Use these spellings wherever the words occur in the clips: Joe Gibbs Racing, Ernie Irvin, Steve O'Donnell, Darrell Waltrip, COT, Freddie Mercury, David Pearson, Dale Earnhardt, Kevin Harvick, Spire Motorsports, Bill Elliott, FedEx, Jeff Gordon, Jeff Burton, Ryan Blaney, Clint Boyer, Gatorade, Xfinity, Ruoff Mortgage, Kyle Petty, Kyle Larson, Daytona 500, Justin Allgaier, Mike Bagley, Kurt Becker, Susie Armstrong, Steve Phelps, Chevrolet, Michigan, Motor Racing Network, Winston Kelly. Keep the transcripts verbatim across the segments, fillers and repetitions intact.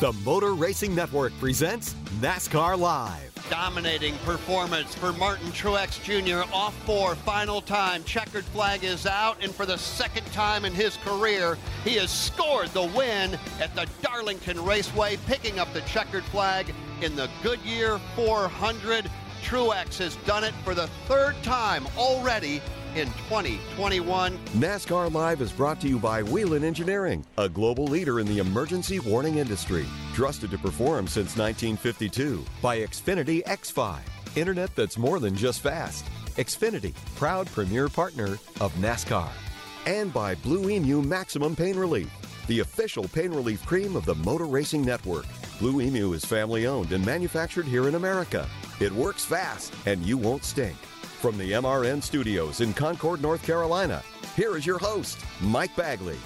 The Motor Racing Network presents NASCAR Live. Dominating performance for Martin Truex Junior off four, final time. Checkered flag is out, and for the second time in his career, he has scored the win at the Darlington Raceway, picking up the checkered flag in the Goodyear four hundred. Truex has done it for the third time already in twenty twenty-one. NASCAR Live is brought to you by Wheelin Engineering, a global leader in the emergency warning industry. Trusted to perform since nineteen fifty-two by Xfinity X five. Internet that's more than just fast. Xfinity, proud premier partner of NASCAR. And by Blue Emu Maximum Pain Relief, the official pain relief cream of the Motor Racing Network. Blue Emu is family owned and manufactured here in America. It works fast and you won't stink. From the M R N studios in Concord, North Carolina, here is your host, Mike Bagley.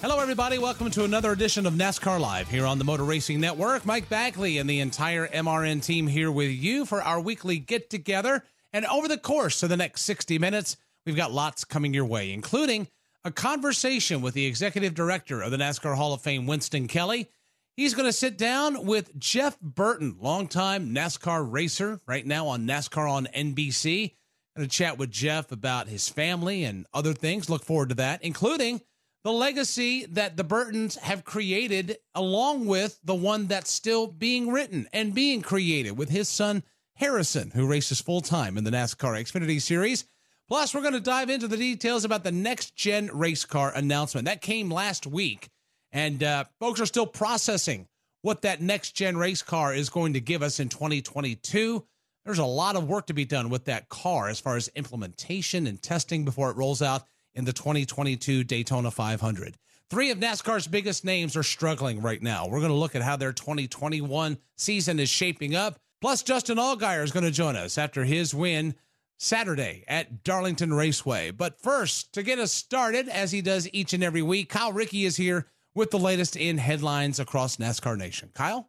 Hello, everybody. Welcome to another edition of NASCAR Live here on the Motor Racing Network. Mike Bagley and the entire M R N team here with you for our weekly get-together. And over the course of the next sixty minutes, we've got lots coming your way, including a conversation with the executive director of the NASCAR Hall of Fame, Winston Kelly. He's going to sit down with Jeff Burton, longtime NASCAR racer, right now on NASCAR on N B C. Going to chat with Jeff about his family and other things. Look forward to that, including the legacy that the Burtons have created, along with the one that's still being written and being created with his son, Harrison, who races full-time in the NASCAR Xfinity series. Plus, we're going to dive into the details about the Next Gen race car announcement. That came last week. And uh, folks are still processing what that next-gen race car is going to give us in twenty twenty-two. There's a lot of work to be done with that car as far as implementation and testing before it rolls out in the twenty twenty-two Daytona five hundred. Three of NASCAR's biggest names are struggling right now. We're going to look at how their twenty twenty-one season is shaping up. Plus, Justin Allgaier is going to join us after his win Saturday at Darlington Raceway. But first, to get us started, as he does each and every week, Kyle Rickey is here with the latest in headlines across NASCAR Nation. Kyle?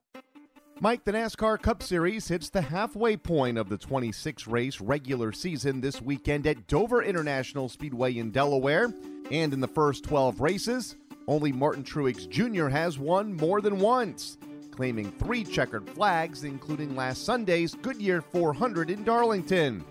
Mike, the NASCAR Cup Series hits the halfway point of the twenty-six race regular season this weekend at Dover International Speedway in Delaware. And in the first twelve races, only Martin Truex Junior has won more than once, claiming three checkered flags, including last Sunday's Goodyear four hundred in Darlington.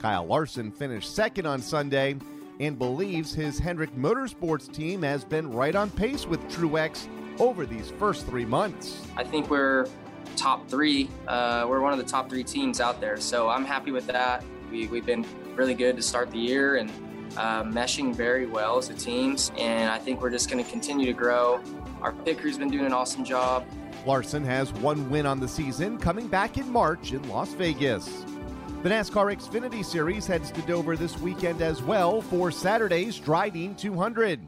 Kyle Larson finished second on Sunday and believes his Hendrick Motorsports team has been right on pace with Truex over these first three months. I think we're top three. Uh, we're one of the top three teams out there, so I'm happy with that. We, we've been really good to start the year and uh, meshing very well as a team, and I think we're just going to continue to grow. Our pit crew's been doing an awesome job. Larson has one win on the season, coming back in March in Las Vegas. The NASCAR Xfinity Series heads to Dover this weekend as well for Saturday's Dryden two hundred.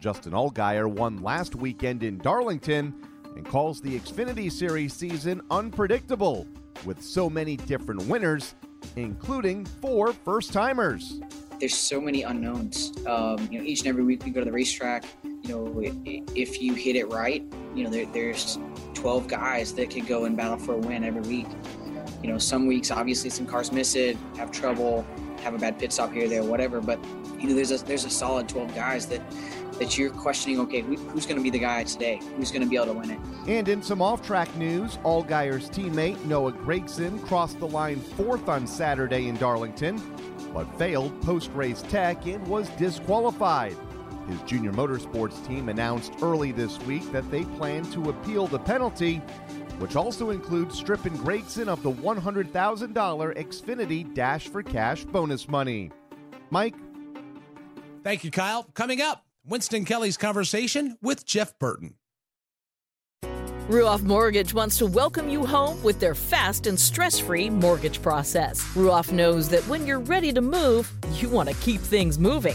Justin Allgaier won last weekend in Darlington and calls the Xfinity Series season unpredictable, with so many different winners, including four first-timers. There's so many unknowns. Um, you know, each and every week we go to the racetrack. You know, if you hit it right, you know, there, there's twelve guys that could go and battle for a win every week. You know, some weeks, obviously, some cars miss it, have trouble, have a bad pit stop here, there, whatever. But, you know, there's a, there's a solid twelve guys that, that you're questioning, okay, who's going to be the guy today? Who's going to be able to win it? And in some off-track news, Allgaier's teammate Noah Gragson crossed the line fourth on Saturday in Darlington, but failed post-race tech and was disqualified. His Junior Motorsports team announced early this week that they plan to appeal the penalty, which also includes stripping Gragson of the one hundred thousand dollars Xfinity Dash for Cash bonus money. Mike? Thank you, Kyle. Coming up, Winston Kelly's conversation with Jeff Burton. Ruoff Mortgage wants to welcome you home with their fast and stress-free mortgage process. Ruoff knows that when you're ready to move, you want to keep things moving.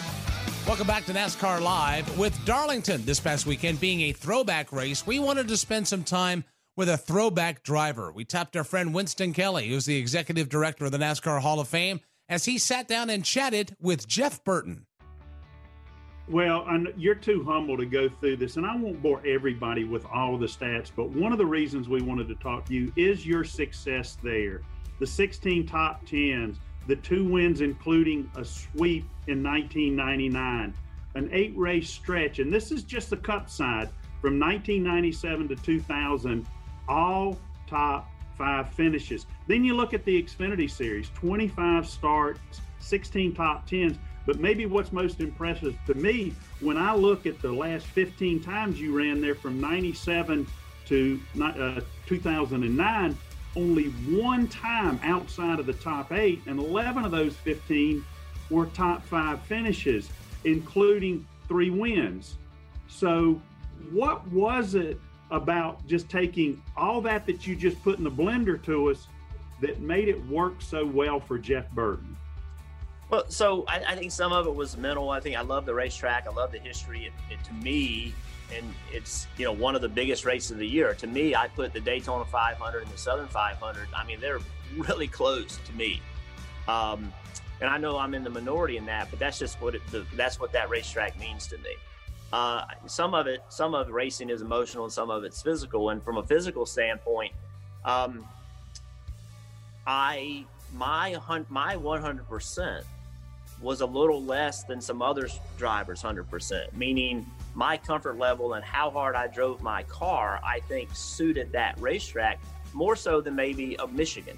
Welcome back to NASCAR Live. With Darlington this past weekend being a throwback race, we wanted to spend some time with a throwback driver. We tapped our friend Winston Kelly, who's the executive director of the NASCAR Hall of Fame, as he sat down and chatted with Jeff Burton. Well, I'm, you're too humble to go through this, and I won't bore everybody with all the stats, but one of the reasons we wanted to talk to you is your success there. The sixteen top tens, the two wins, including a sweep in nineteen ninety-nine, an eight race stretch. And this is just the cup side from nineteen ninety-seven to two thousand, all top five finishes. Then you look at the Xfinity series, twenty-five starts, sixteen top tens. But maybe what's most impressive to me, when I look at the last fifteen times you ran there from ninety-seven to uh, two thousand nine, only one time outside of the top eight, and eleven of those fifteen were top five finishes, including three wins. So what was it about just taking all that that you just put in the blender to us that made it work so well for Jeff Burton? Well, so I, I think some of it was mental. I think I love the racetrack. I love the history. It, it to me, and it's, you know, one of the biggest races of the year. To me, I put the Daytona five hundred and the Southern five hundred. I mean, they're really close to me. Um, and I know I'm in the minority in that, but that's just what it, the, that's what that racetrack means to me. Uh, some of it, some of racing is emotional and some of it's physical. And from a physical standpoint, um, I, my, my one hundred percent was a little less than some other drivers' one hundred percent, meaning my comfort level and how hard I drove my car, I think, suited that racetrack more so than maybe a Michigan.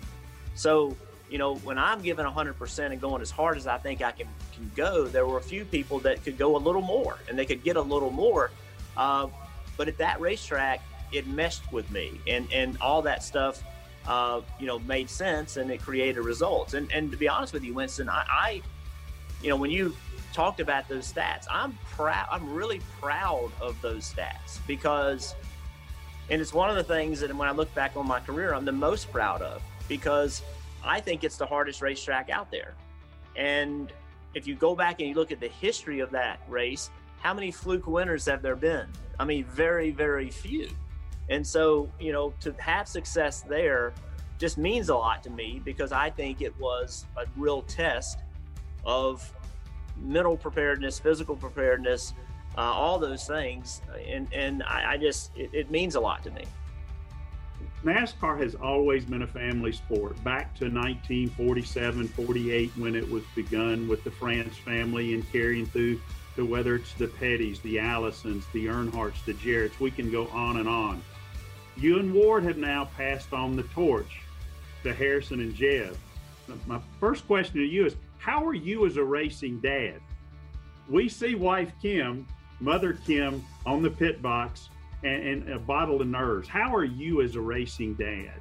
So, you know, when I'm giving one hundred percent and going as hard as I think I can, can go, there were a few people that could go a little more and they could get a little more. Uh, but at that racetrack, it messed with me, and, and all that stuff, uh, you know, made sense, and it created results. And, and to be honest with you, Winston, I, I you know, when you talked about those stats, I'm proud, I'm really proud of those stats, because, and it's one of the things that when I look back on my career, I'm the most proud of, because I think it's the hardest racetrack out there. And if you go back and you look at the history of that race, how many fluke winners have there been? I mean, very, very few. And so, you know, to have success there just means a lot to me, because I think it was a real test of mental preparedness, physical preparedness, uh, all those things. And and I, I just, it, it means a lot to me. NASCAR has always been a family sport, back to nineteen forty-seven, forty-eight, when it was begun with the France family and carrying through to whether it's the Pettys, the Allisons, the Earnhardts, the Jarretts. We can go on and on. You and Ward have now passed on the torch to Harrison and Jeff. My first question to you is, how are you as a racing dad? We see wife Kim, mother Kim, on the pit box and, and a bottle of nerves. How are you as a racing dad?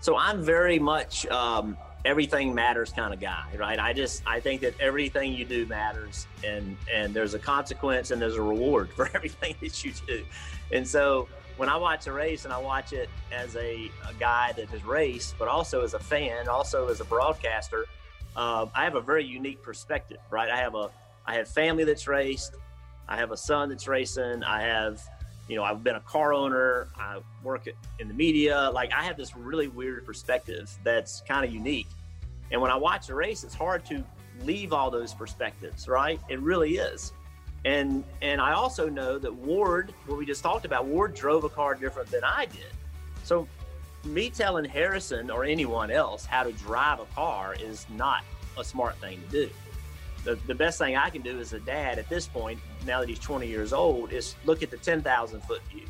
So I'm very much um, everything matters kind of guy, right? I just, I think that everything you do matters, and, and there's a consequence and there's a reward for everything that you do. And so when I watch a race, and I watch it as a, a guy that has raced, but also as a fan, also as a broadcaster, Uh, I have a very unique perspective, right? I have a, I have family that's raced. I have a son that's racing. I have, you know, I've been a car owner. I work in the media. Like, I have this really weird perspective that's kind of unique. And when I watch a race, it's hard to leave all those perspectives, right? It really is. And and I also know that Ward, what we just talked about, Ward drove a car different than I did. So me telling Harrison or anyone else how to drive a car is not a smart thing to do. The, the best thing I can do as a dad at this point, now that he's twenty years old, is look at the ten thousand foot view,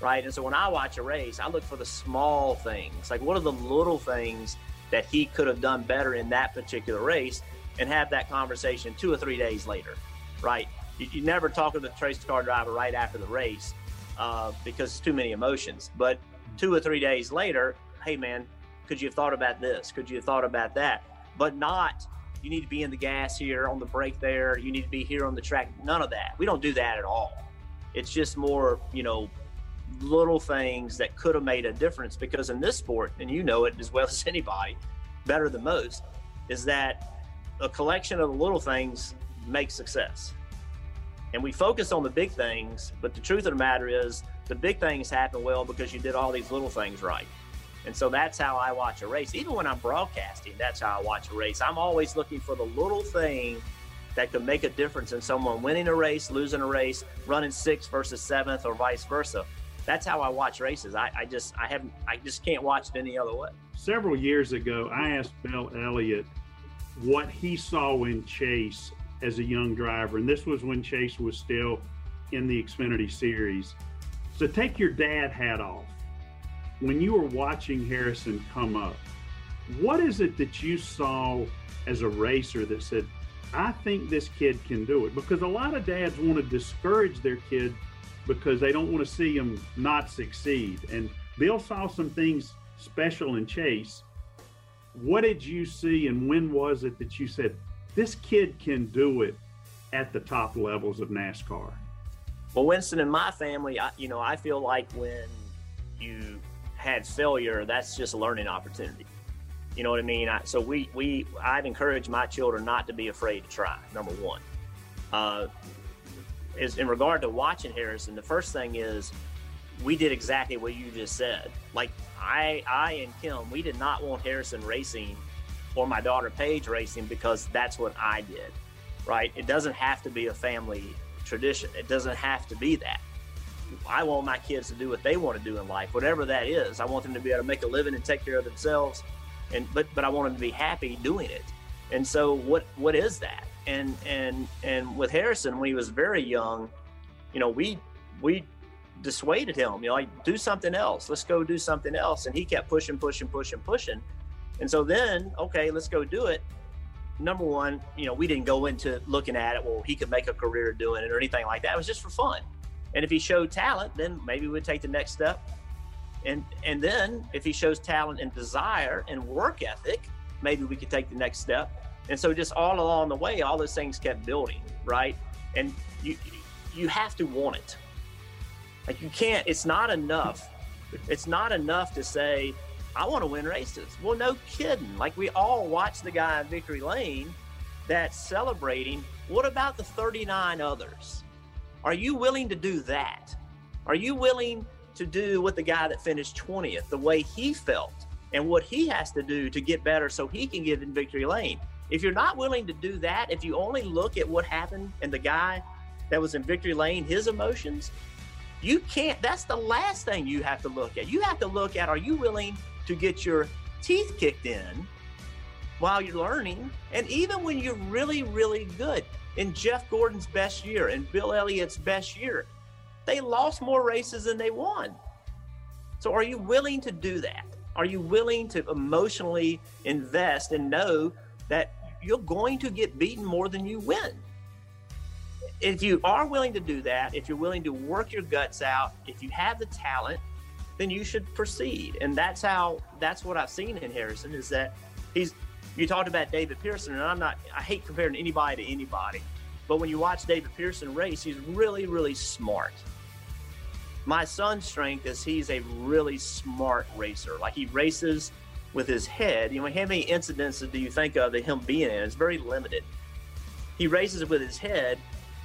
right? And so when I watch a race, I look for the small things. Like, what are the little things that he could have done better in that particular race, and have that conversation two or three days later, right? You, you never talk to the race car driver right after the race uh, because it's too many emotions. But two or three days later, hey man, could you have thought about this? Could you have thought about that? But not, you need to be in the gas here, on the brake there, you need to be here on the track. None of that. We don't do that at all. It's just more, you know, little things that could have made a difference, because in this sport, and you know it as well as anybody, better than most, is that a collection of the little things makes success. And we focus on the big things, but the truth of the matter is the big things happen well because you did all these little things right. And so that's how I watch a race. Even when I'm broadcasting, that's how I watch a race. I'm always looking for the little thing that could make a difference in someone winning a race, losing a race, running sixth versus seventh, or vice versa. That's how I watch races. I, I just I haven't I just can't watch it any other way. Several years ago, I asked Bill Elliott what he saw in Chase as a young driver, and this was when Chase was still in the Xfinity series. So take your dad hat off. When you were watching Harrison come up, what is it that you saw as a racer that said, I think this kid can do it? Because a lot of dads want to discourage their kid because they don't want to see him not succeed. And Bill saw some things special in Chase. What did you see, and when was it that you said, this kid can do it at the top levels of NASCAR? Well, Winston, in my family, I, you know, I feel like when you had failure, that's just a learning opportunity. You know what I mean? I, so we, we, I've encouraged my children not to be afraid to try, number one. Uh, is in regard to watching Harrison, the first thing is we did exactly what you just said. Like I, I and Kim, we did not want Harrison racing or my daughter Paige racing because that's what I did, right? It doesn't have to be a family tradition. It doesn't have to be that. I want my kids to do what they want to do in life, whatever that is. I want them to be able to make a living and take care of themselves, and but but I want them to be happy doing it. And so what what is that? And and and with Harrison, when he was very young, you know, we we dissuaded him. You know, like, do something else. Let's go do something else. And he kept pushing, pushing, pushing, pushing. And so then, okay, let's go do it. Number one, you know, we didn't go into looking at it, well, he could make a career doing it or anything like that. It was just for fun. And if he showed talent, then maybe we'd take the next step. And and then if he shows talent and desire and work ethic, maybe we could take the next step. And so just all along the way, all those things kept building, right? And you you have to want it. Like you can't, it's not enough. It's not enough to say, I want to win races. Well, no kidding. Like we all watch the guy in Victory Lane that's celebrating. What about the thirty-nine others? Are you willing to do that? Are you willing to do what the guy that finished twentieth, the way he felt and what he has to do to get better so he can get in Victory Lane? If you're not willing to do that, if you only look at what happened and the guy that was in Victory Lane, his emotions, you can't, that's the last thing you have to look at. You have to look at, are you willing to get your teeth kicked in while you're learning? And even when you're really, really good, in Jeff Gordon's best year and Bill Elliott's best year, they lost more races than they won. So are you willing to do that? Are you willing to emotionally invest and know that you're going to get beaten more than you win? If you are willing to do that, if you're willing to work your guts out, if you have the talent, then you should proceed. And that's how, that's what I've seen in Harrison, is that he's, you talked about David Pearson, and I'm not, I hate comparing anybody to anybody, but when you watch David Pearson race, he's really, really smart. My son's strength is he's a really smart racer. Like he races with his head. You know, how many incidents do you think of that him being in? It's very limited. He races with his head,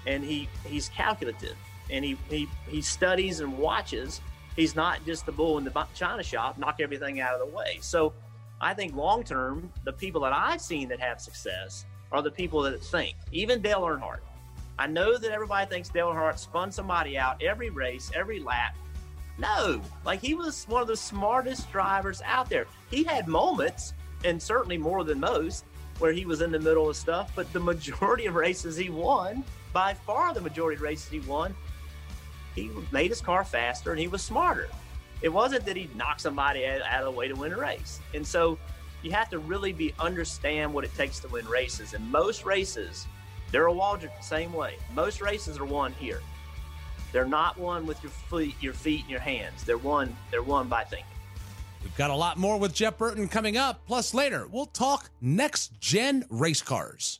and he, he's calculative, and he, he, he studies and watches. He's not just the bull in the china shop, knock everything out of the way. So I think long-term, the people that I've seen that have success are the people that think. Even Dale Earnhardt. I know that everybody thinks Dale Earnhardt spun somebody out every race, every lap. No, like he was one of the smartest drivers out there. He had moments, and certainly more than most, where he was in the middle of stuff, but the majority of races he won, by far the majority of races he won, he made his car faster and he was smarter. It wasn't that he knocked somebody out of the way to win a race. And so you have to really be understand what it takes to win races. And most races, they're all the same way. Most races are won here. They're not won with your feet, your feet and your hands. They're won, they're won by thinking. We've got a lot more with Jeff Burton coming up. Plus later, we'll talk Next Gen race cars.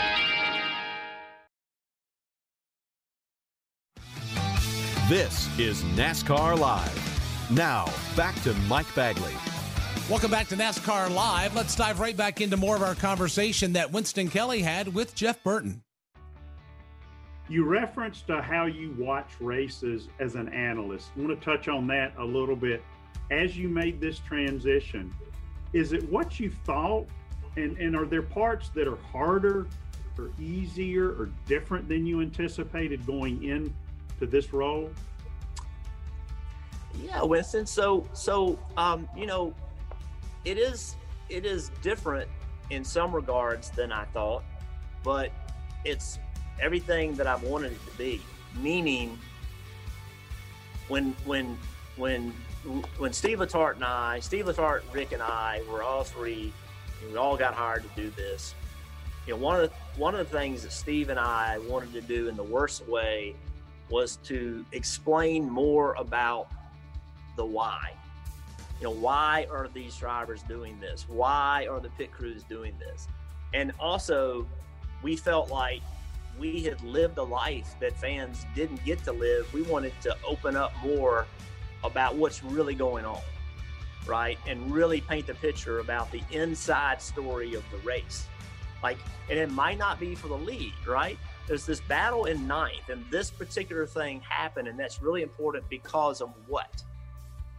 This is NASCAR Live. Now, back to Mike Bagley. Welcome back to NASCAR Live. Let's dive right back into more of our conversation that Winston Kelly had with Jeff Burton. You referenced uh, how you watch races as an analyst. I want to touch on that a little bit. As you made this transition, is it what you thought? And, and are there parts that are harder or easier or different than you anticipated going in? To this role? Yeah, Winston. So, so um, you know, it is it is different in some regards than I thought, but it's everything that I've wanted it to be. Meaning, when when when when Steve Letarte and I, Steve Letarte, Rick, and I were all three, we all got hired to do this. You know, one of the, one of the things that Steve and I wanted to do in the worst way was to explain more about the why. You know, why are these drivers doing this? Why are the pit crews doing this? And also, we felt like we had lived a life that fans didn't get to live. We wanted to open up more about what's really going on, right? And really paint the picture about the inside story of the race. Like, and it might not be for the lead, right? There's this battle in ninth, and this particular thing happened, and that's really important because of what?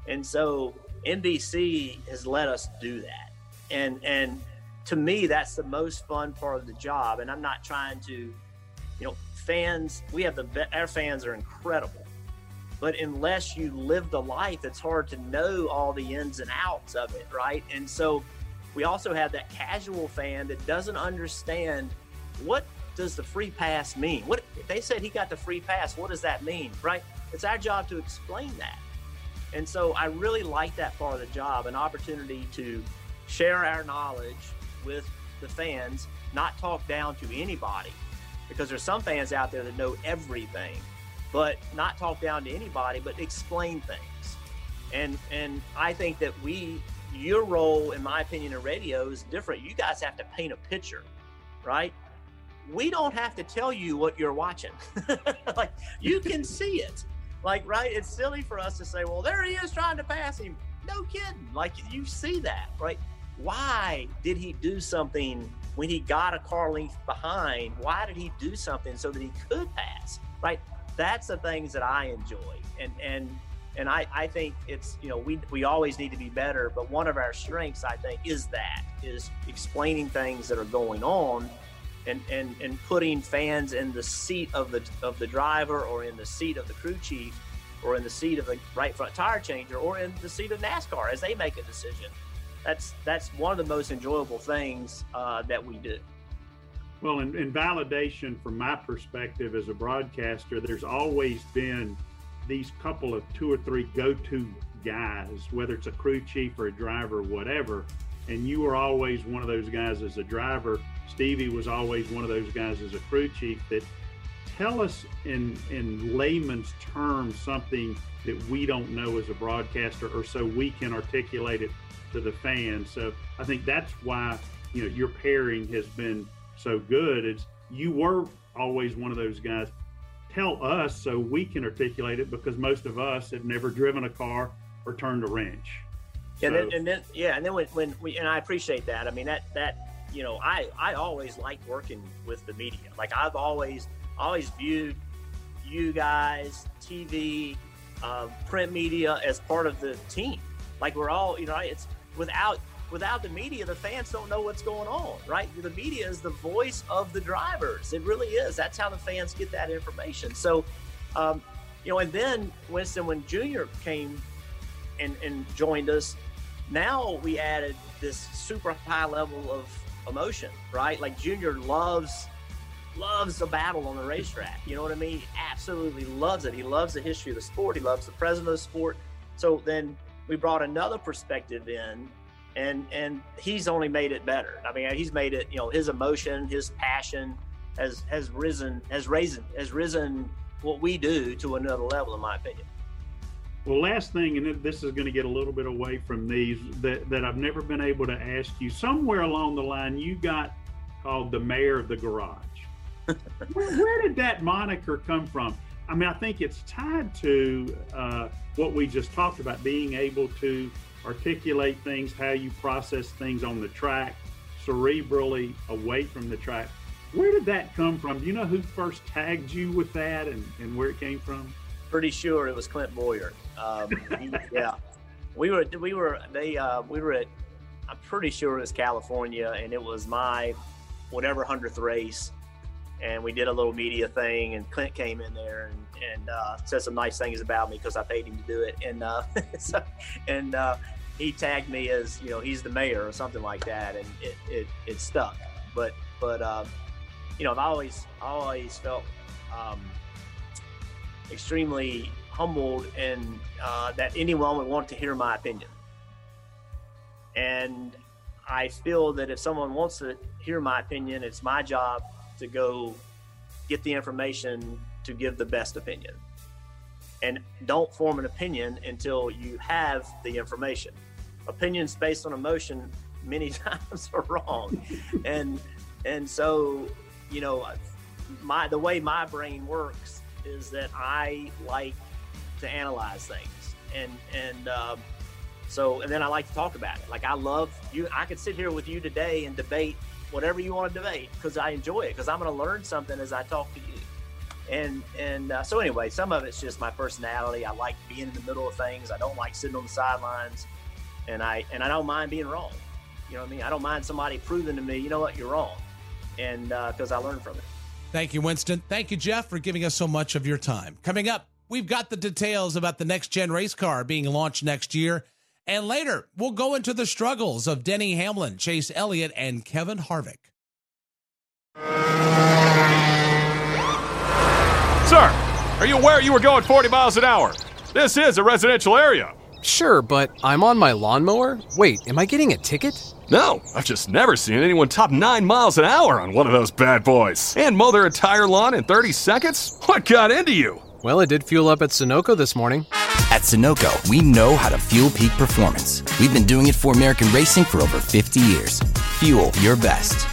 And so N B C has let us do that. And and to me, that's the most fun part of the job. And I'm not trying to, you know, fans, we have the, our fans are incredible. But unless you live the life, it's hard to know all the ins and outs of it, right? And so we also have that casual fan that doesn't understand what does the free pass mean? What if they said he got the free pass, what does that mean, right? It's our job to explain that. And so I really like that part of the job, an opportunity to share our knowledge with the fans, not talk down to anybody, because there's some fans out there that know everything, but not talk down to anybody, but explain things. And and I think that we, your role, in my opinion, in radio is different. You guys have to paint a picture, right? We don't have to tell you what you're watching. Like, you can see it. Like, right? It's silly for us to say, well, there he is trying to pass him. No kidding. Like, you see that, right? Why did he do something when he got a car length behind? Why did he do something so that he could pass, right? That's the things that I enjoy. And and and I, I think it's, you know, we we always need to be better. But one of our strengths, I think, is that, is explaining things that are going on. And, and and putting fans in the seat of the of the driver, or in the seat of the crew chief, or in the seat of the right front tire changer, or in the seat of NASCAR as they make a decision. That's that's one of the most enjoyable things uh, that we do. Well, in, in validation from my perspective as a broadcaster, there's always been these couple of two or three go-to guys, whether it's a crew chief or a driver or whatever. And you were always one of those guys as a driver. Stevie was always one of those guys as a crew chief that tell us in in layman's terms something that we don't know as a broadcaster, or so we can articulate it to the fans. So I think that's why, you know, your pairing has been so good. It's you were always one of those guys, tell us so we can articulate it, because most of us have never driven a car or turned a wrench. So. And then, and then, yeah, and then when, when we, and I appreciate that. I mean, that, that, you know, I, I always liked working with the media. Like I've always, always viewed you guys, T V, uh, print media as part of the team. Like we're all, you know, it's without, without the media, the fans don't know what's going on, right? The media is the voice of the drivers. It really is. That's how the fans get that information. So, um, you know, and then Winston, when Junior came and, and joined us, now we added this super high level of emotion, right? Like Junior loves, loves a battle on the racetrack. You know what I mean? He absolutely loves it. He loves the history of the sport. He loves the president of the sport. So then we brought another perspective in, and and he's only made it better. I mean, he's made it, you know, his emotion, his passion has, has risen, has risen, has risen what we do to another level, in my opinion. Well, last thing, and this is going to get a little bit away from these, that, that I've never been able to ask you. Somewhere along the line, you got called the mayor of the garage. where, where did that moniker come from? I mean, I think it's tied to uh, what we just talked about, being able to articulate things, how you process things on the track, cerebrally away from the track. Where did that come from? Do you know who first tagged you with that, and, and where it came from? Pretty sure it was Clint Boyer. Um, yeah, we were we were they uh, we were at. I'm pretty sure it was California, and it was my whatever hundredth race, and we did a little media thing, and Clint came in there and and uh, said some nice things about me because I paid him to do it, and uh, so, and uh, he tagged me as, you know, he's the mayor or something like that, and it it, it stuck. But but uh, you know, I've always always felt. Um, extremely humbled, and uh, that anyone would want to hear my opinion. And I feel that if someone wants to hear my opinion, it's my job to go get the information to give the best opinion. And don't form an opinion until you have the information. Opinions based on emotion many times are wrong. and and so, you know, my the way my brain works is that I like to analyze things, and and um, so and then I like to talk about it. Like I love you. I could sit here with you today and debate whatever you want to debate because I enjoy it, because I'm going to learn something as I talk to you. And and uh, so anyway, some of it's just my personality. I like being in the middle of things. I don't like sitting on the sidelines, and I and I don't mind being wrong. You know what I mean? I don't mind somebody proving to me, you know what, you're wrong, and because uh, I learn from it. Thank you, Winston. Thank you, Jeff, for giving us so much of your time. Coming up, we've got the details about the Next Gen race car being launched next year. And later, we'll go into the struggles of Denny Hamlin, Chase Elliott, and Kevin Harvick. Sir, are you aware you were going forty miles an hour? This is a residential area. Sure, but I'm on my lawnmower. Wait, am I getting a ticket? No, I've just never seen anyone top nine miles an hour on one of those bad boys. And mow their entire lawn in thirty seconds? What got into you? Well, it did fuel up at Sunoco this morning. At Sunoco, we know how to fuel peak performance. We've been doing it for American racing for over fifty years. Fuel your best.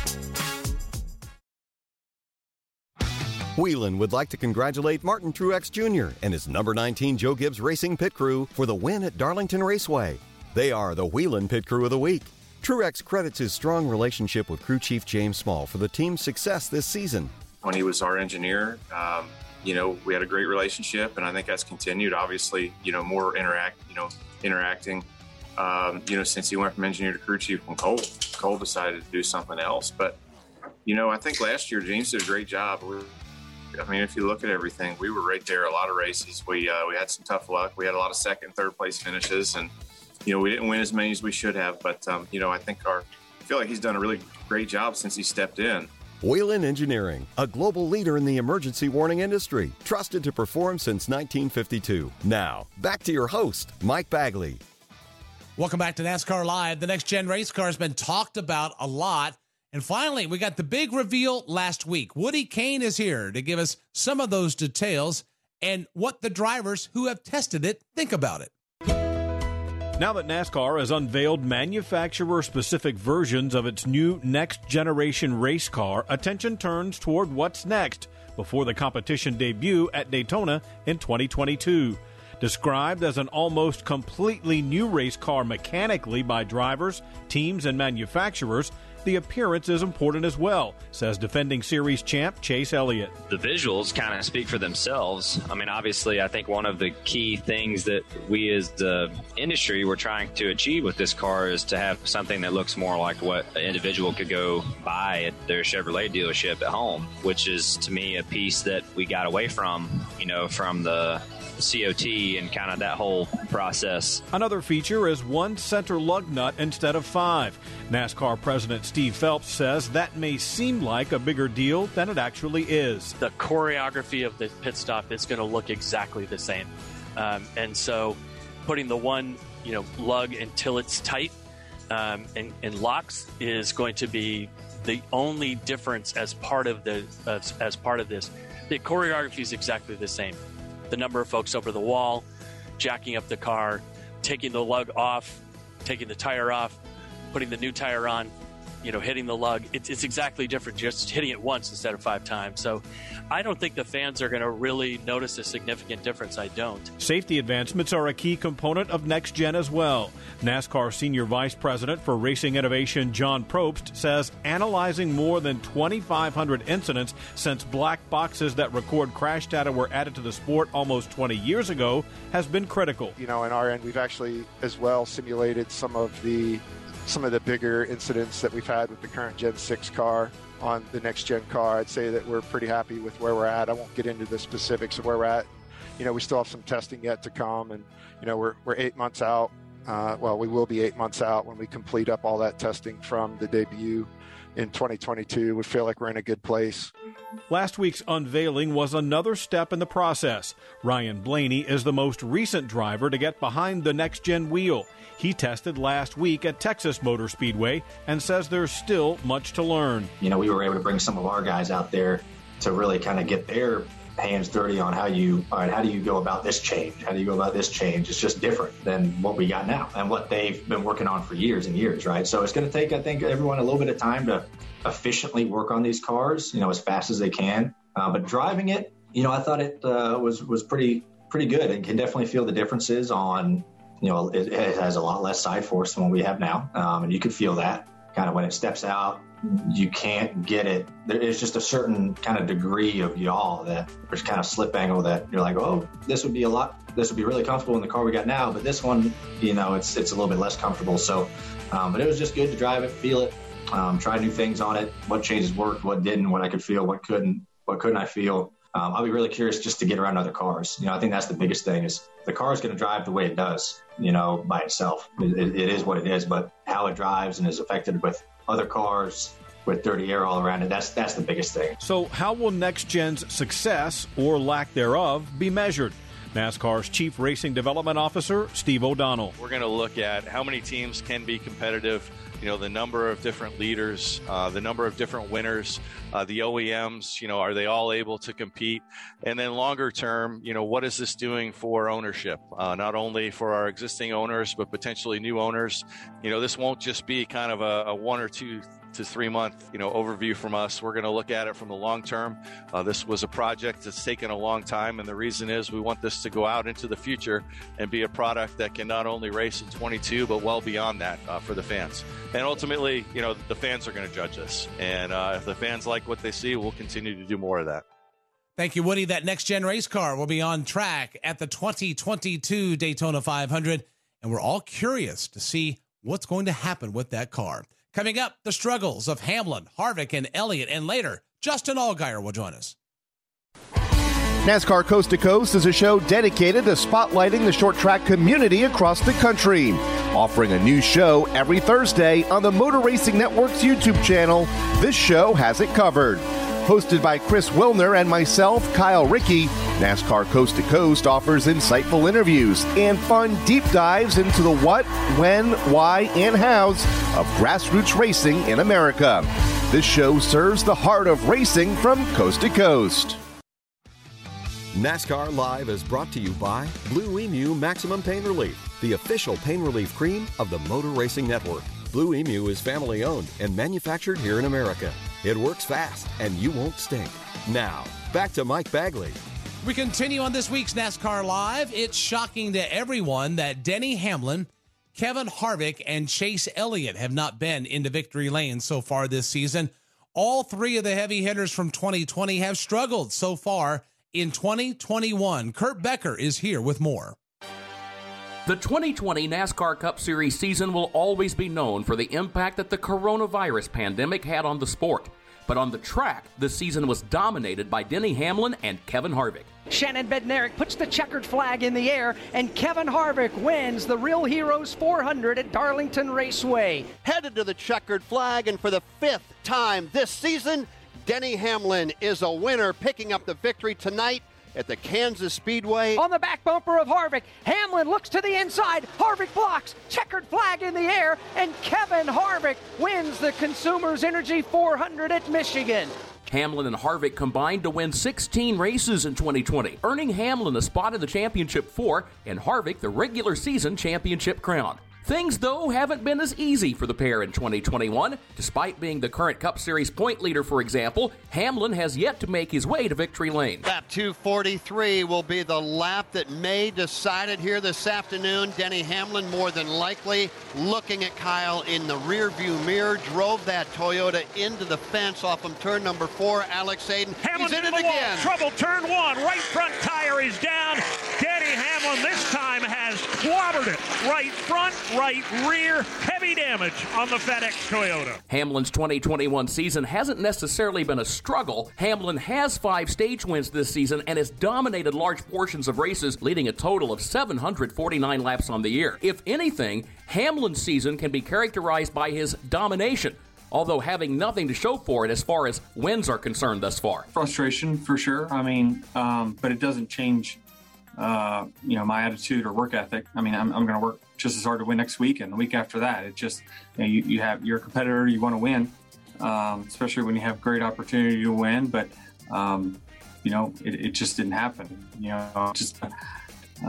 Whelan would like to congratulate Martin Truex Junior and his number nineteen Joe Gibbs Racing pit crew for the win at Darlington Raceway. They are the Whelan Pit Crew of the Week. Truex credits his strong relationship with crew chief James Small for the team's success this season. When he was our engineer, um, you know, we had a great relationship, and I think that's continued. Obviously, you know, more interact, you know, interacting, um, you know, since he went from engineer to crew chief when Cole, Cole decided to do something else. But, you know, I think last year James did a great job. We, I mean, if you look at everything, we were right there a lot of races. We uh, we had some tough luck. We had a lot of second, third place finishes, and you know, we didn't win as many as we should have, but, um, you know, I think our, I feel like he's done a really great job since he stepped in. Whelan Engineering, a global leader in the emergency warning industry, trusted to perform since nineteen fifty-two. Now, back to your host, Mike Bagley. Welcome back to NASCAR Live. The Next Gen race car has been talked about a lot. And finally, we got the big reveal last week. Woody Kane is here to give us some of those details and what the drivers who have tested it think about it. Now that NASCAR has unveiled manufacturer-specific versions of its new next-generation race car, attention turns toward what's next before the competition debut at Daytona in twenty twenty-two. Described as an almost completely new race car mechanically by drivers, teams, and manufacturers, the appearance is important as well, says defending series champ Chase Elliott. The visuals kind of speak for themselves. I mean, obviously, I think one of the key things that we as the industry were trying to achieve with this car is to have something that looks more like what an individual could go buy at their Chevrolet dealership at home, which is, to me, a piece that we got away from, you know, from the C O T and kind of that whole process. Another feature is one center lug nut instead of five. NASCAR President Steve Phelps says that may seem like a bigger deal than it actually is. The choreography of the pit stop is going to look exactly the same. Um, and so putting the one, you know, lug until it's tight um, and, and locks is going to be the only difference as part of the as, as part of this. The choreography is exactly the same. The number of folks over the wall, jacking up the car, taking the lug off, taking the tire off, putting the new tire on, you know, hitting the lug. It's, it's exactly different, just hitting it once instead of five times. So I don't think the fans are going to really notice a significant difference. I don't. Safety advancements are a key component of Next Gen as well. NASCAR Senior Vice President for Racing Innovation John Probst says analyzing more than twenty-five hundred incidents since black boxes that record crash data were added to the sport almost twenty years ago has been critical. You know, in our end, we've actually as well simulated some of the some of the bigger incidents that we've had with the current Gen six car on the next-gen car. I'd say that we're pretty happy with where we're at. I won't get into the specifics of where we're at. You know, we still have some testing yet to come, and, you know, we're, we're eight months out. Uh, well, we will be eight months out when we complete up all that testing from the debut in twenty twenty-two. We feel like we're in a good place. Last week's unveiling was another step in the process. Ryan Blaney is the most recent driver to get behind the next-gen wheel. He tested last week at Texas Motor Speedway and says there's still much to learn. You know, we were able to bring some of our guys out there to really kind of get their hands dirty on how you, all right, how do you go about this change? How do you go about this change? It's just different than what we got now and what they've been working on for years and years, right? So it's going to take, I think, everyone a little bit of time to efficiently work on these cars, you know, as fast as they can. Uh, but driving it, you know, I thought it uh, was was pretty pretty good and can definitely feel the differences on. You know, it, it has a lot less side force than what we have now. Um, and you can feel that kind of when it steps out, you can't get it. There is just a certain kind of degree of yaw that there's kind of slip angle that you're like, oh, this would be a lot. This would be really comfortable in the car we got now. But this one, you know, it's it's a little bit less comfortable. So um, but it was just good to drive it, feel it, um, try new things on it. What changes worked, what didn't, what I could feel, what couldn't, what couldn't I feel. Um, I'll be really curious just to get around other cars. You know, I think that's the biggest thing is the car is going to drive the way it does, you know, by itself. It, it is what it is, but how it drives and is affected with other cars, with dirty air all around it, that's that's the biggest thing. So how will Next Gen's success or lack thereof be measured? NASCAR's Chief Racing Development Officer, Steve O'Donnell. We're going to look at how many teams can be competitive, you know, the number of different leaders, uh, the number of different winners, uh, the O E Ms, you know, are they all able to compete? And then longer term, you know, what is this doing for ownership? Uh, not only for our existing owners, but potentially new owners. You know, this won't just be kind of a, a one or two to three month, you know, overview from us. We're going to look at it from the long term. Uh, this was a project that's taken a long time. And the reason is we want this to go out into the future and be a product that can not only race in twenty-two, but well beyond that uh, for the fans. And ultimately, you know, the fans are going to judge us. And uh, if the fans like what they see, we'll continue to do more of that. Thank you, Woody. That Next Gen race car will be on track at the twenty twenty-two Daytona five hundred. And we're all curious to see what's going to happen with that car. Coming up, the struggles of Hamlin, Harvick, and Elliott, and later, Justin Allgaier will join us. NASCAR Coast to Coast is a show dedicated to spotlighting the short track community across the country, offering a new show every Thursday on the Motor Racing Network's YouTube channel. This show has it covered. Hosted by Chris Wilner and myself, Kyle Rickey, NASCAR Coast to Coast offers insightful interviews and fun deep dives into the what, when, why, and hows of grassroots racing in America. This show serves the heart of racing from coast to coast. NASCAR Live is brought to you by Blue Emu Maximum Pain Relief, the official pain relief cream of the Motor Racing Network. Blue Emu is family owned and manufactured here in America. It works fast and you won't stink. Now, back to Mike Bagley. We continue on this week's NASCAR Live. It's shocking to everyone that Denny Hamlin, Kevin Harvick, and Chase Elliott have not been into victory lane so far this season. All three of the heavy hitters from twenty twenty have struggled so far in twenty twenty-one. Kurt Becker is here with more. The twenty twenty NASCAR Cup Series season will always be known for the impact that the coronavirus pandemic had on the sport. But on the track, the season was dominated by Denny Hamlin and Kevin Harvick. Shannon Bednarik puts the checkered flag in the air, and Kevin Harvick wins the Real Heroes four hundred at Darlington Raceway. Headed to the checkered flag, and for the fifth time this season, Denny Hamlin is a winner, picking up the victory tonight at the Kansas Speedway. On the back bumper of Harvick, Hamlin looks to the inside, Harvick blocks, checkered flag in the air, and Kevin Harvick wins the Consumers Energy four hundred at Michigan. Hamlin and Harvick combined to win sixteen races in twenty twenty, earning Hamlin a spot in the championship four and Harvick the regular season championship crown. Things, though, haven't been as easy for the pair in twenty twenty-one. Despite being the current Cup Series point leader, for example, Hamlin has yet to make his way to victory lane. Lap two forty-three will be the lap that may decide it here this afternoon. Denny Hamlin, more than likely, looking at Kyle in the rearview mirror, drove that Toyota into the fence off of turn number four. Alex Hayden, Hamlin's he's in it again. Trouble turn one, right front tire is down. Denny Hamlin this time has clobbered it. Right front, right rear, heavy damage on the FedEx Toyota. Hamlin's twenty twenty-one season hasn't necessarily been a struggle. Hamlin has five stage wins this season and has dominated large portions of races, leading a total of seven hundred forty-nine laps on the year. If anything, Hamlin's season can be characterized by his domination, although having nothing to show for it as far as wins are concerned thus far. Frustration, for sure. I mean, um, but it doesn't change Uh, you know, my attitude or work ethic. I mean, I'm, I'm going to work just as hard to win next week and the week after that. It just, you know, you, you have, you're a competitor, you want to win, um, especially when you have great opportunity to win. But, um, you know, it, it just didn't happen. You know, just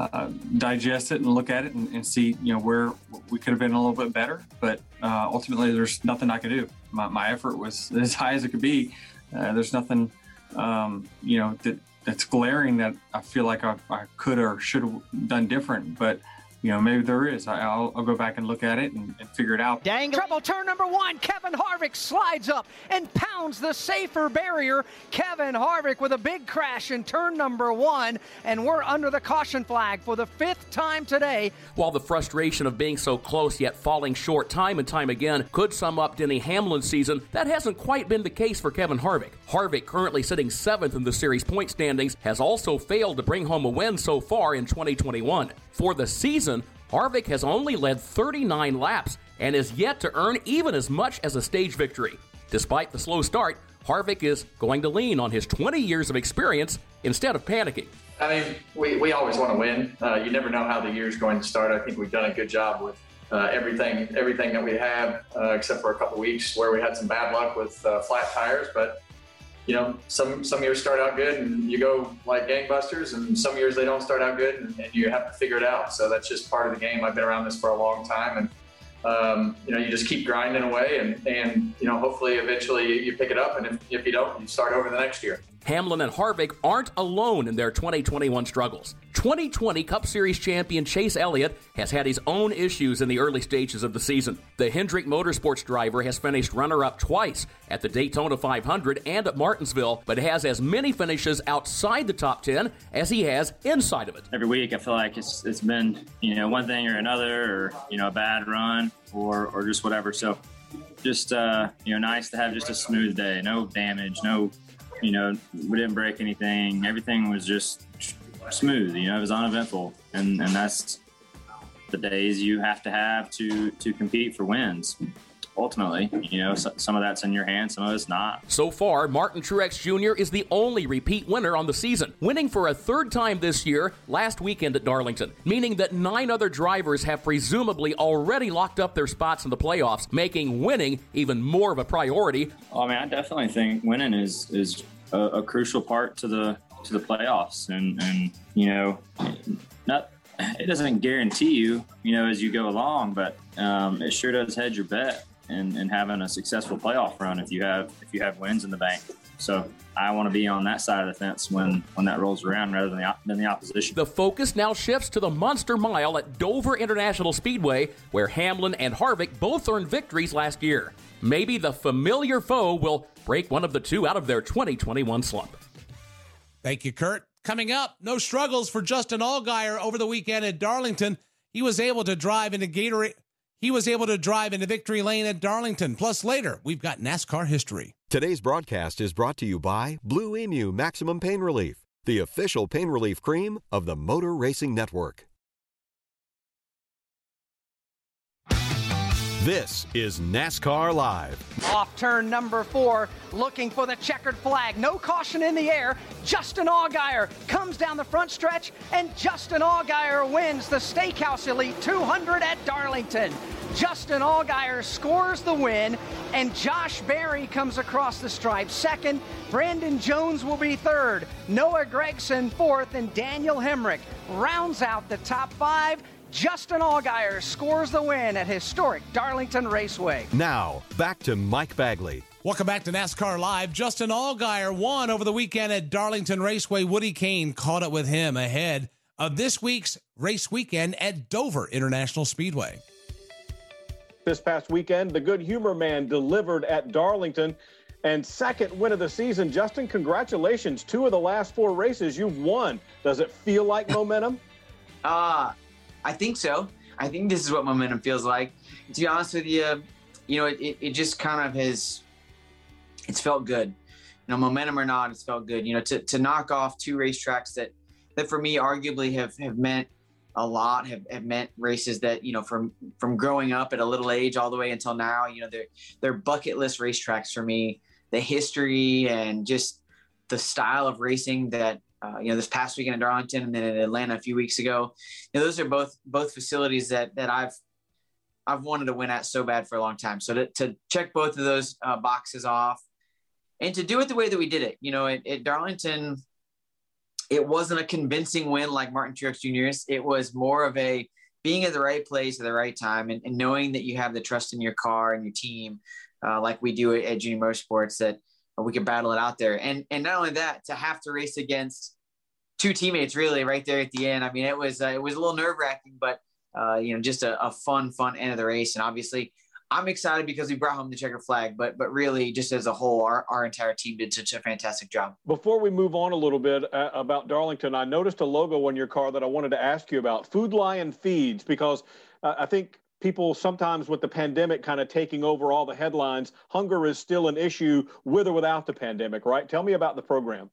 uh, digest it and look at it and, and see, you know, where we could have been a little bit better. But uh, ultimately, there's nothing I could do. My, my effort was as high as it could be. Uh, there's nothing, um, you know, that. That's glaring that I feel like I, I could or should have done different, but you know, maybe there is. I, I'll, I'll go back and look at it and, and figure it out. Dang. Trouble turn number one. Kevin Harvick slides up and pounds the safer barrier. Kevin Harvick with a big crash in turn number one, and we're under the caution flag for the fifth time today. While the frustration of being so close yet falling short time and time again could sum up Denny Hamlin's season, that hasn't quite been the case for Kevin Harvick. Harvick, currently sitting seventh in the series point standings, has also failed to bring home a win so far in twenty twenty-one. For the season, Harvick has only led thirty-nine laps and is yet to earn even as much as a stage victory. Despite the slow start, Harvick is going to lean on his twenty years of experience instead of panicking. I mean, we, we always want to win. Uh, you never know how the year's going to start. I think we've done a good job with uh, everything everything that we have, uh, except for a couple weeks where we had some bad luck with uh, flat tires. But you know, some, some years start out good and you go like gangbusters, and some years they don't start out good and, and you have to figure it out. So that's just part of the game. I've been around this for a long time, and, um, you know, you just keep grinding away and, and you know, hopefully eventually you, you pick it up, and if, if you don't, you start over the next year. Hamlin and Harvick aren't alone in their twenty twenty-one struggles. twenty twenty Cup Series champion Chase Elliott has had his own issues in the early stages of the season. The Hendrick Motorsports driver has finished runner-up twice at the Daytona five hundred and at Martinsville, but has as many finishes outside the top ten as he has inside of it. Every week I feel like it's it's been, you know, one thing or another, or, you know, a bad run or or just whatever. So just, uh, you know, nice to have just a smooth day. No damage, no... You know, we didn't break anything. Everything was just smooth. You know, it was uneventful, and and that's the days you have to have to to compete for wins. Ultimately, you know, so, some of that's in your hands, some of it's not. So far, Martin Truex Junior is the only repeat winner on the season, winning for a third time this year, last weekend at Darlington, meaning that nine other drivers have presumably already locked up their spots in the playoffs, making winning even more of a priority. I mean, I definitely think winning is, is a, a crucial part to the to the playoffs. And, and you know, not, it doesn't guarantee you, you know, as you go along, but um, it sure does hedge your bet and, and having a successful playoff run if you have if you have wins in the bank. So I want to be on that side of the fence when, when that rolls around rather than the, than the opposition. The focus now shifts to the Munster Mile at Dover International Speedway, where Hamlin and Harvick both earned victories last year. Maybe the familiar foe will break one of the two out of their twenty twenty-one slump. Thank you, Kurt. Coming up, no struggles for Justin Allgaier over the weekend at Darlington. He was able to drive into Gatorade. He was able to drive into victory lane at Darlington. Plus, later, we've got NASCAR history. Today's broadcast is brought to you by Blue Emu Maximum Pain Relief, the official pain relief cream of the Motor Racing Network. This is NASCAR Live. Off turn number four, looking for the checkered flag. No caution in the air. Justin Allgaier comes down the front stretch, and Justin Allgaier wins the Steakhouse Elite two hundred at Darlington. Justin Allgaier scores the win, and Josh Berry comes across the stripe second. Brandon Jones will be third. Noah Gragson fourth, and Daniel Hemrick rounds out the top five. Justin Allgaier scores the win at historic Darlington Raceway. Now, back to Mike Bagley. Welcome back to NASCAR Live. Justin Allgaier won over the weekend at Darlington Raceway. Woody Kane caught up with him ahead of this week's race weekend at Dover International Speedway. This past weekend, the Good Humor Man delivered at Darlington. And second win of the season. Justin, congratulations. Two of the last four races you've won. Does it feel like momentum? Ah. Uh. I think so. I think this is what momentum feels like. To be honest with you, you know, it, it, it just kind of has, it's felt good. You know, momentum or not, it's felt good. You know, to, to knock off two racetracks that, that for me arguably have, have meant a lot, have, have meant races that, you know, from, from growing up at a little age all the way until now, you know, they're, they're bucket list racetracks for me. The history and just the style of racing that, Uh, you know, this past weekend in Darlington and then in Atlanta a few weeks ago. You know, those are both both facilities that that I've I've wanted to win at so bad for a long time. So to, to check both of those uh, boxes off and to do it the way that we did it, you know, at, at Darlington, it wasn't a convincing win like Martin Truex Junior's. It was more of a being at the right place at the right time and, and knowing that you have the trust in your car and your team, uh, like we do at, at Junior Motorsports, that we could battle it out there. And and not only that, to have to race against two teammates really right there at the end. I mean, it was, uh, it was a little nerve wracking, but uh, you know, just a, a fun, fun end of the race. And obviously I'm excited because we brought home the checkered flag, but, but really just as a whole, our, our entire team did such a fantastic job. Before we move on a little bit uh, about Darlington, I noticed a logo on your car that I wanted to ask you about, Food Lion Feeds, because uh, I think people sometimes with the pandemic kind of taking over all the headlines, hunger is still an issue with or without the pandemic, right? Tell me about the program.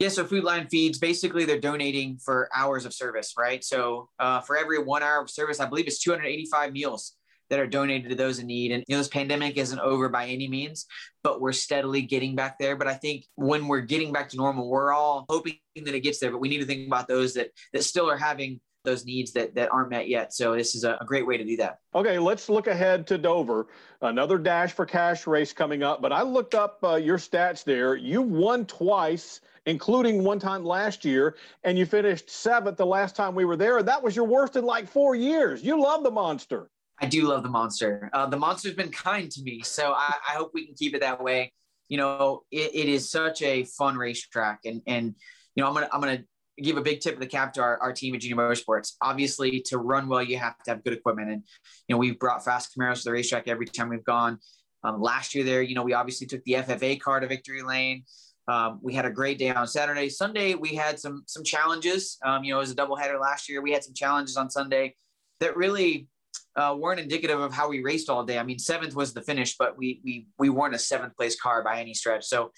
Yeah, so Food Lion Feeds, basically they're donating for hours of service, right? So uh, for every one hour of service, I believe it's two hundred eighty-five meals that are donated to those in need. And you know, this pandemic isn't over by any means, but we're steadily getting back there. But I think when we're getting back to normal, we're all hoping that it gets there, but we need to think about those that that still are having those needs that, that aren't met yet. So this is a great way to do that. Okay, let's look ahead to Dover. Another Dash for Cash race coming up, but I looked up uh, your stats there. You won twice, including one time last year, and you finished seventh the last time we were there. That was your worst in like four years. You love the Monster. I do love the Monster. Uh, the Monster's been kind to me, so I, I hope we can keep it that way. You know, it, it is such a fun racetrack, and, and you know, I'm gonna I'm gonna give a big tip of the cap to our, our team at Junior Motorsports. Obviously, to run well, you have to have good equipment. And, you know, we've brought fast Camaros to the racetrack every time we've gone. Um, last year there, you know, we obviously took the F F A car to victory lane. Um, we had a great day on Saturday. Sunday, we had some some challenges. Um, you know, it was a doubleheader last year. We had some challenges on Sunday that really uh, weren't indicative of how we raced all day. I mean, seventh was the finish, but we we we weren't a seventh place car by any stretch. So,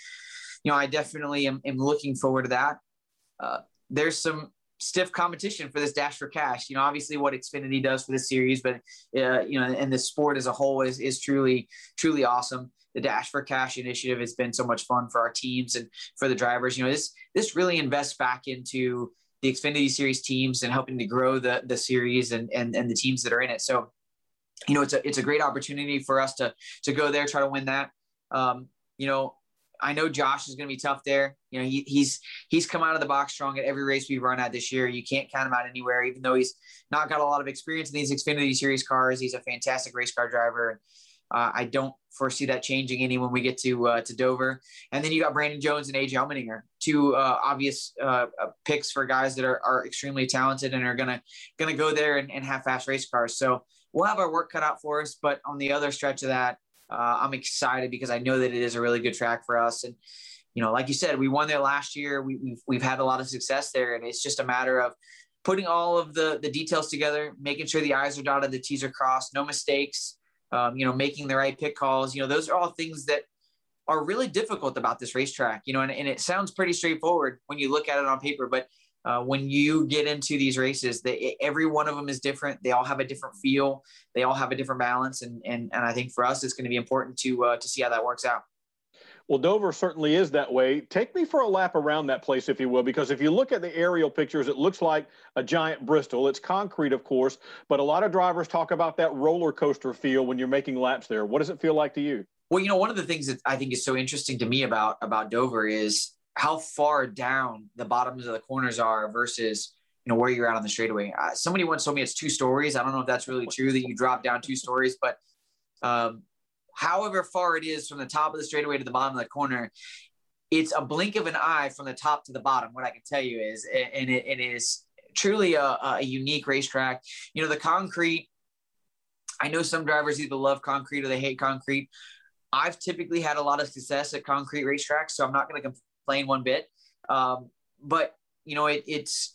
you know, I definitely am, am looking forward to that. Uh, There's some stiff competition for this Dash for Cash. You know, obviously what Xfinity does for this series, but, uh, you know, and the sport as a whole is is truly, truly awesome. The Dash for Cash initiative has been so much fun for our teams and for the drivers. You know, this this really invests back into the Xfinity series teams and helping to grow the the series and and, and the teams that are in it. So, you know, it's a, it's a great opportunity for us to, to go there, try to win that. Um, you know, I know Josh is going to be tough there. You know, he, he's he's come out of the box strong at every race we've run at this year. You can't count him out anywhere, even though he's not got a lot of experience in these Xfinity series cars. He's a fantastic race car driver. Uh, I don't foresee that changing any when we get to uh, to Dover. And then you got Brandon Jones and A J Allmendinger, two uh, obvious uh, picks for guys that are, are extremely talented and are gonna gonna go there and, and have fast race cars. So we'll have our work cut out for us. But on the other stretch of that, uh, I'm excited because I know that it is a really good track for us. And you know, like you said, we won there last year. We, we've we've had a lot of success there, and it's just a matter of putting all of the the details together, making sure the I's are dotted, the T's are crossed, no mistakes. Um, you know, making the right pick calls, you know, those are all things that are really difficult about this racetrack, you know, and, and it sounds pretty straightforward when you look at it on paper, but uh, when you get into these races, they, every one of them is different. They all have a different feel. They all have a different balance. And, and, and I think for us, it's going to be important to, uh, to see how that works out. Well, Dover certainly is that way. Take me for a lap around that place, if you will, because if you look at the aerial pictures, it looks like a giant Bristol. It's concrete, of course, but a lot of drivers talk about that roller coaster feel when you're making laps there. What does it feel like to you? Well, you know, one of the things that I think is so interesting to me about, about Dover is how far down the bottoms of the corners are versus, you know, where you're at on the straightaway. Uh, somebody once told me it's two stories. I don't know if that's really true, that you drop down two stories, but um, however far it is from the top of the straightaway to the bottom of the corner, it's a blink of an eye from the top to the bottom. What I can tell you is, and it, it is truly a, a unique racetrack. You know, the concrete, I know some drivers either love concrete or they hate concrete. I've typically had a lot of success at concrete racetracks, so I'm not going to complain one bit. Um, but you know, it, it's,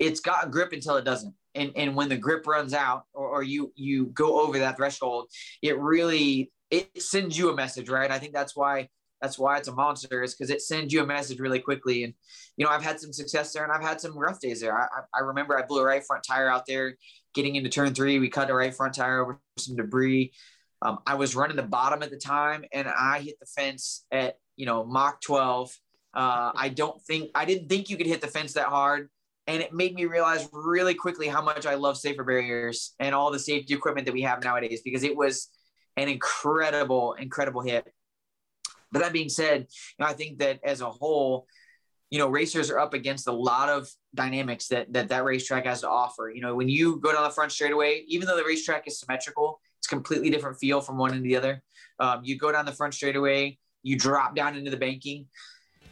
it's got grip until it doesn't. And, and when the grip runs out or, or you, you go over that threshold, it really, it sends you a message, right? I think that's why, that's why it's a monster, is because it sends you a message really quickly. And, you know, I've had some success there and I've had some rough days there. I, I remember I blew a right front tire out there getting into turn three. We cut a right front tire over some debris. Um, I was running the bottom at the time and I hit the fence at, you know, Mach twelve. Uh, I don't think, I didn't think you could hit the fence that hard. And it made me realize really quickly how much I love safer barriers and all the safety equipment that we have nowadays, because it was an incredible, incredible hit. But that being said, you know, I think that as a whole, you know, racers are up against a lot of dynamics that, that that racetrack has to offer. You know, when you go down the front straightaway, even though the racetrack is symmetrical, it's completely different feel from one end to the other. Um, you go down the front straightaway, you drop down into the banking.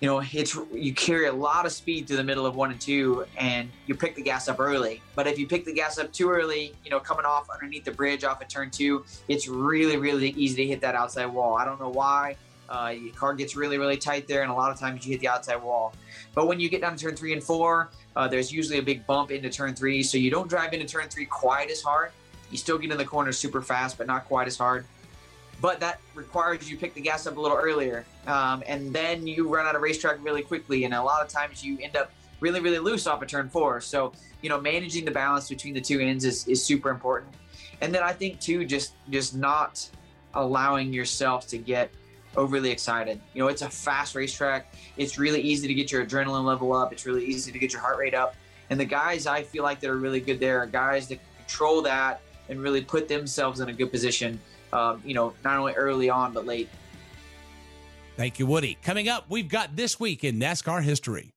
You know, it's, you carry a lot of speed through the middle of one and two, and you pick the gas up early. But if you pick the gas up too early, you know, coming off underneath the bridge off of turn two, it's really, really easy to hit that outside wall. I don't know why. Uh, your car gets really, really tight there, and a lot of times you hit the outside wall. But when you get down to turn three and four, uh, there's usually a big bump into turn three, so you don't drive into turn three quite as hard. You still get in the corner super fast, but not quite as hard. But that requires you pick the gas up a little earlier. Um, and then you run out of racetrack really quickly. And a lot of times you end up really, really loose off of turn four. So, you know, managing the balance between the two ends is, is super important. And then I think too, just, just not allowing yourself to get overly excited. You know, it's a fast racetrack. It's really easy to get your adrenaline level up. It's really easy to get your heart rate up. And the guys I feel like that are really good there are guys that control that and really put themselves in a good position. Um, you know, not only early on, but late. Thank you, Woody. Coming up, we've got This Week in NASCAR History.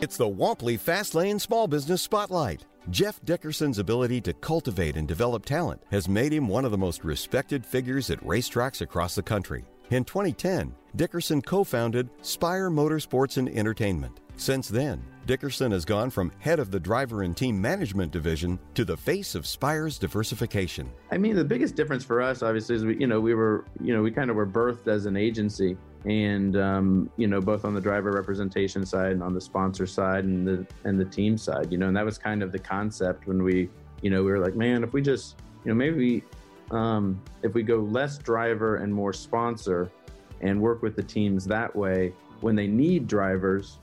It's the Wampley Fast Lane Small Business Spotlight. Jeff Dickerson's ability to cultivate and develop talent has made him one of the most respected figures at racetracks across the country. In twenty ten, Dickerson co-founded Spire Motorsports and Entertainment. Since then, Dickerson has gone from head of the driver and team management division to the face of Spire's diversification. I mean, the biggest difference for us, obviously, is we, you know, we were, you know, we kind of were birthed as an agency, and um, you know, both on the driver representation side and on the sponsor side and the and the team side, you know, and that was kind of the concept when we, you know, we were like, man, if we just, you know, maybe um, if we go less driver and more sponsor, and work with the teams that way, when they need drivers,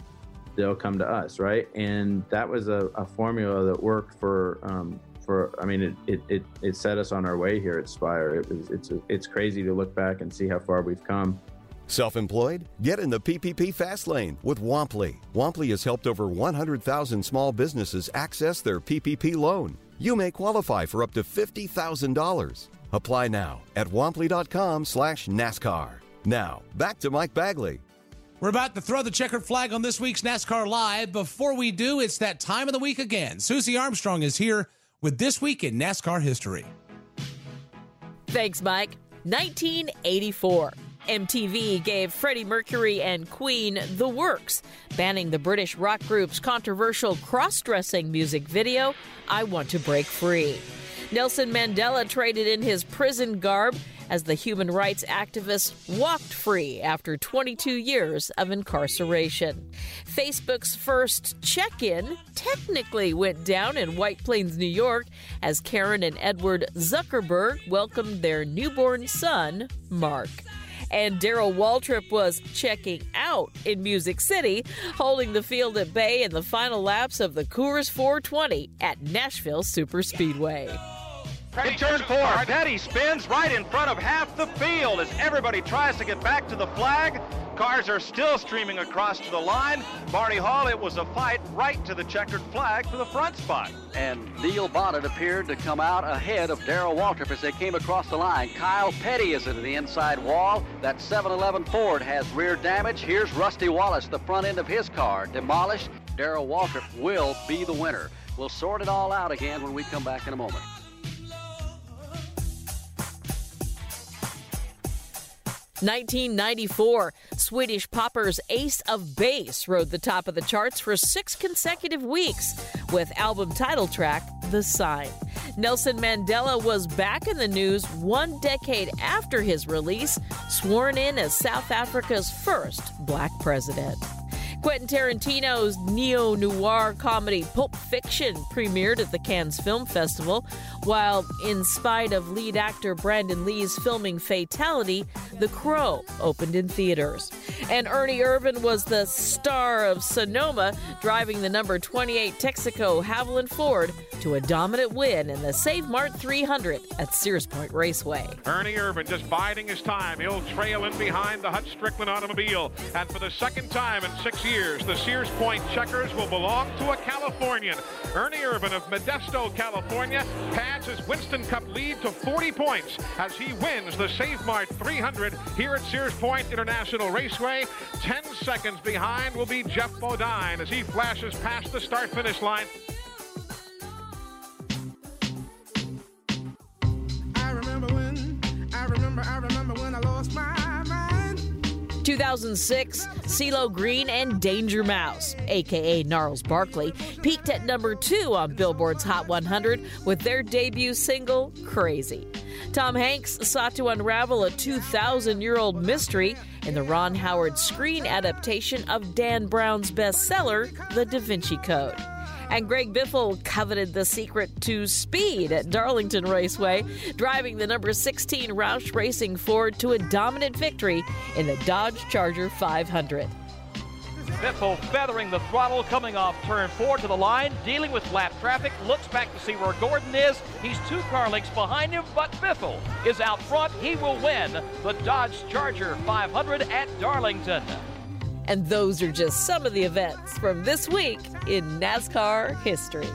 they'll come to us, right? And that was a, a formula that worked for, um, for I mean, it, it it it set us on our way here at Spire. It was, it's it's crazy to look back and see how far we've come. Self-employed? Get in the P P P fast lane with Wampley. Wampley has helped over one hundred thousand small businesses access their P P P loan. You may qualify for up to fifty thousand dollars. Apply now at Wampley dot com slash NASCAR. Now, back to Mike Bagley. We're about to throw the checkered flag on this week's NASCAR Live. Before we do, it's that time of the week again. Susie Armstrong is here with This Week in NASCAR History. Thanks, Mike. nineteen eighty-four. M T V gave Freddie Mercury and Queen the works, banning the British rock group's controversial cross-dressing music video, I Want to Break Free. Nelson Mandela traded in his prison garb as the human rights activist walked free after twenty-two years of incarceration. Facebook's first check-in technically went down in White Plains, New York, as Karen and Edward Zuckerberg welcomed their newborn son, Mark. And Darrell Waltrip was checking out in Music City, holding the field at bay in the final laps of the Coors four twenty at Nashville Superspeedway. In turn four, Petty spins right in front of half the field as everybody tries to get back to the flag. Cars are still streaming across to the line. Barney Hall, it was a fight right to the checkered flag for the front spot. And Neil Bonnet appeared to come out ahead of Darrell Waltrip as they came across the line. Kyle Petty is into the inside wall. That seven eleven Ford has rear damage. Here's Rusty Wallace, the front end of his car demolished. Darrell Waltrip will be the winner. We'll sort it all out again when we come back in a moment. nineteen ninety-four, Swedish poppers Ace of Base rode the top of the charts for six consecutive weeks with album title track The Sign. Nelson Mandela was back in the news one decade after his release, sworn in as South Africa's first black president. Quentin Tarantino's neo-noir comedy Pulp Fiction premiered at the Cannes Film Festival, while in spite of lead actor Brandon Lee's filming fatality, The Crow opened in theaters. And Ernie Irvin was the star of Sonoma, driving the number twenty-eight Texaco Haviland Ford to a dominant win in the Save Mart three hundred at Sears Point Raceway. Ernie Irvin just biding his time. He'll trail in behind the Hut Strickland automobile, and for the second time in six years, the Sears Point Checkers will belong to a Californian. Ernie Irvin of Modesto, California, pads his Winston Cup lead to forty points as he wins the Save Mart three hundred here at Sears Point International Raceway. Ten seconds behind will be Jeff Bodine as he flashes past the start-finish line. I remember when, I remember, I remember when I lost my two thousand six, CeeLo Green and Danger Mouse, a k a. Gnarls Barkley, peaked at number two on Billboard's Hot one hundred with their debut single, Crazy. Tom Hanks sought to unravel a two thousand year old mystery in the Ron Howard screen adaptation of Dan Brown's bestseller, The Da Vinci Code. And Greg Biffle coveted the secret to speed at Darlington Raceway, driving the number sixteen Roush Racing Ford to a dominant victory in the Dodge Charger five hundred. Biffle feathering the throttle, coming off turn four to the line, dealing with lap traffic, looks back to see where Gordon is. He's two car lengths behind him, but Biffle is out front. He will win the Dodge Charger five hundred at Darlington. And those are just some of the events from this week in NASCAR history.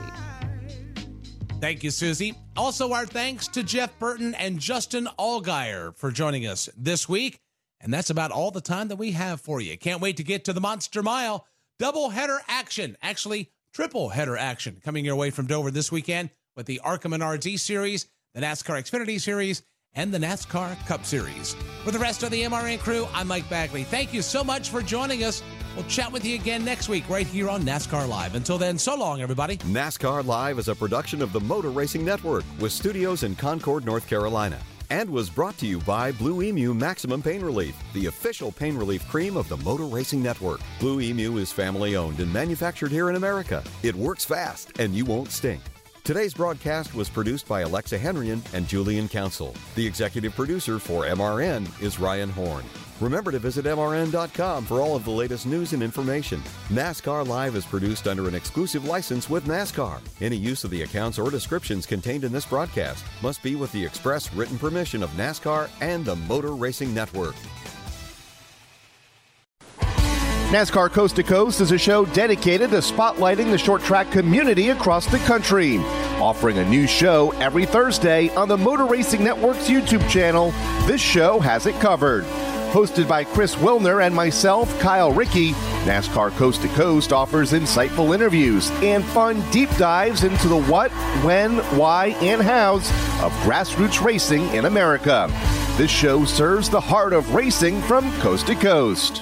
Thank you, Susie. Also, our thanks to Jeff Burton and Justin Allgaier for joining us this week. And that's about all the time that we have for you. Can't wait to get to the Monster Mile. Doubleheader action, actually tripleheader action, coming your way from Dover this weekend with the Arkham and R Z Series, the NASCAR Xfinity Series, and the NASCAR Cup Series. For the rest of the M R N crew, I'm Mike Bagley. Thank you so much for joining us. We'll chat with you again next week right here on NASCAR Live. Until then, so long, everybody. NASCAR Live is a production of the Motor Racing Network with studios in Concord, North Carolina, and was brought to you by Blue Emu Maximum Pain Relief, the official pain relief cream of the Motor Racing Network. Blue Emu is family-owned and manufactured here in America. It works fast, and you won't stink. Today's broadcast was produced by Alexa Henrion and Julian Council. The executive producer for M R N is Ryan Horn. Remember to visit M R N dot com for all of the latest news and information. NASCAR Live is produced under an exclusive license with NASCAR. Any use of the accounts or descriptions contained in this broadcast must be with the express written permission of NASCAR and the Motor Racing Network. NASCAR Coast to Coast is a show dedicated to spotlighting the short track community across the country, offering a new show every Thursday on the Motor Racing Network's YouTube channel. This show has it covered. Hosted by Chris Wilner and myself, Kyle Rickey, NASCAR Coast to Coast offers insightful interviews and fun deep dives into the what, when, why, and hows of grassroots racing in America. This show serves the heart of racing from coast to coast.